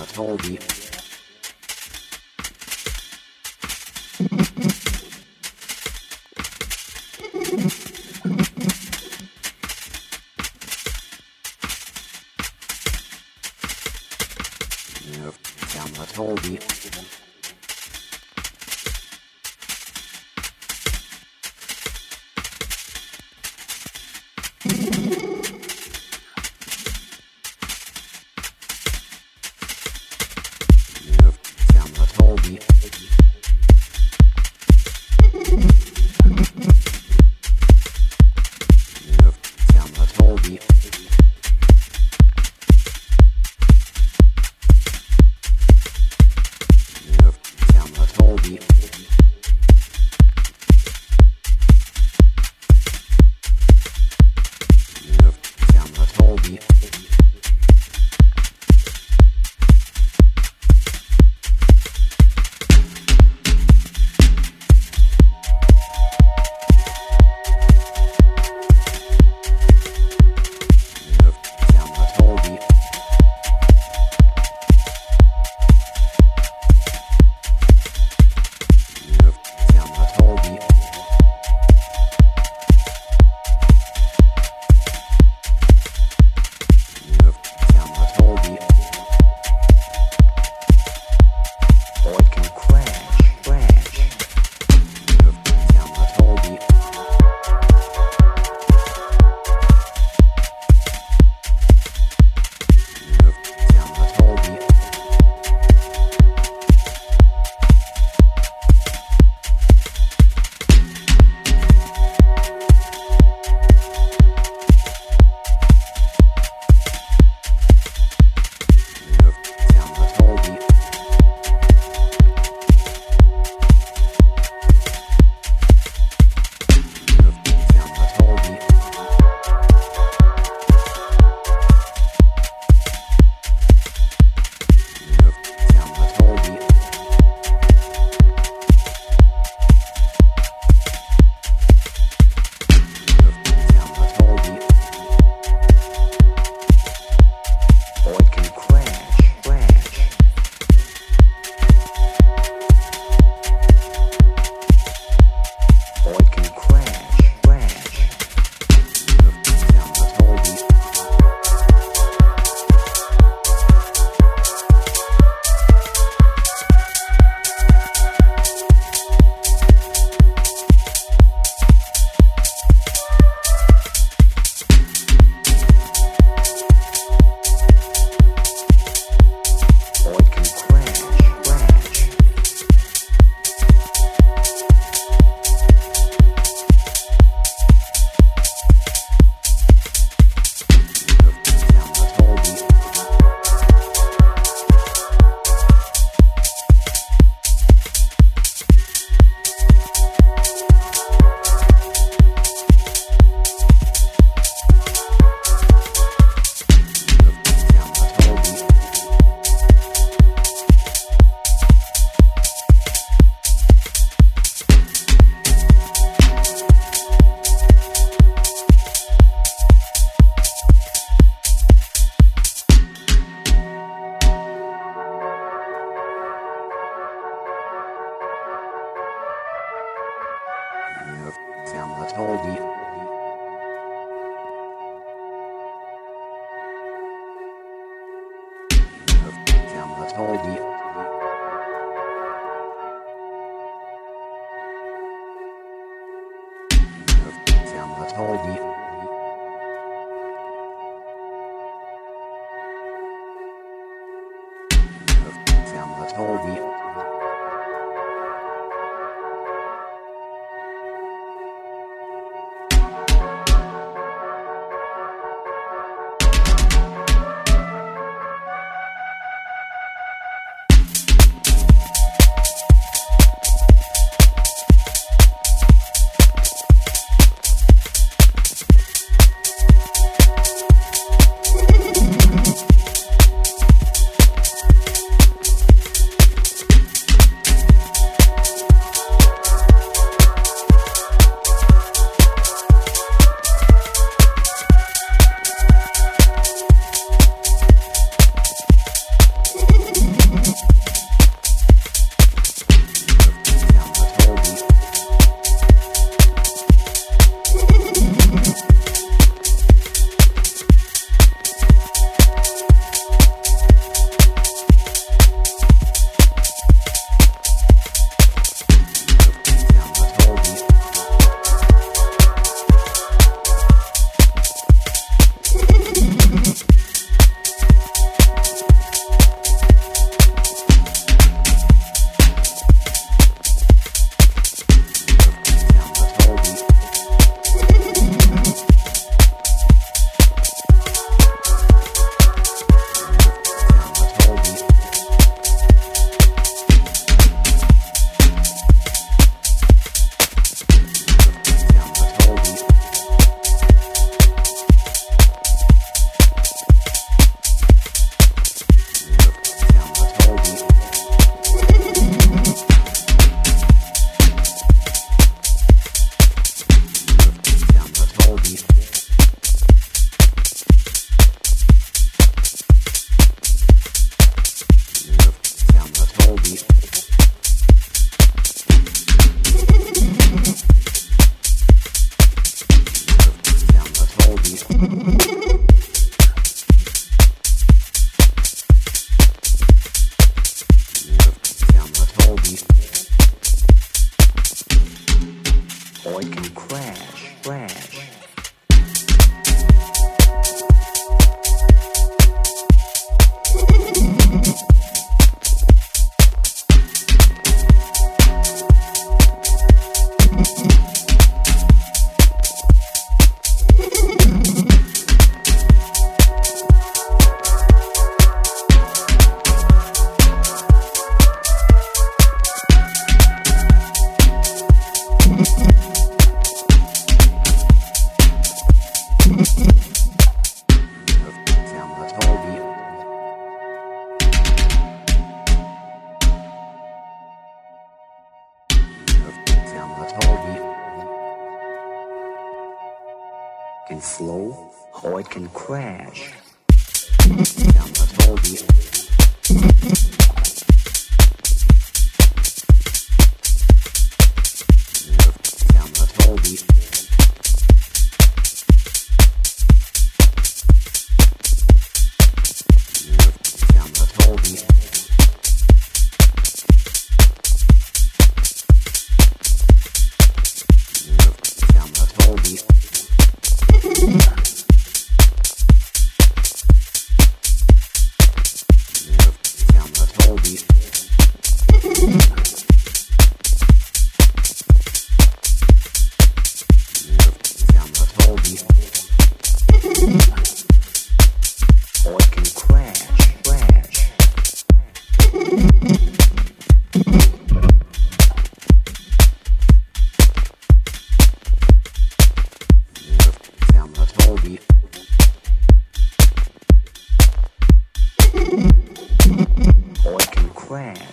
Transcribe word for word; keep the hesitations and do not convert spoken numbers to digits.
I told you. Yep, damn, I told you. Damn, I told you. Damn, I told you. Damn, I told you. Damn, I told you. can flow or it can crash. Now, that's all the where?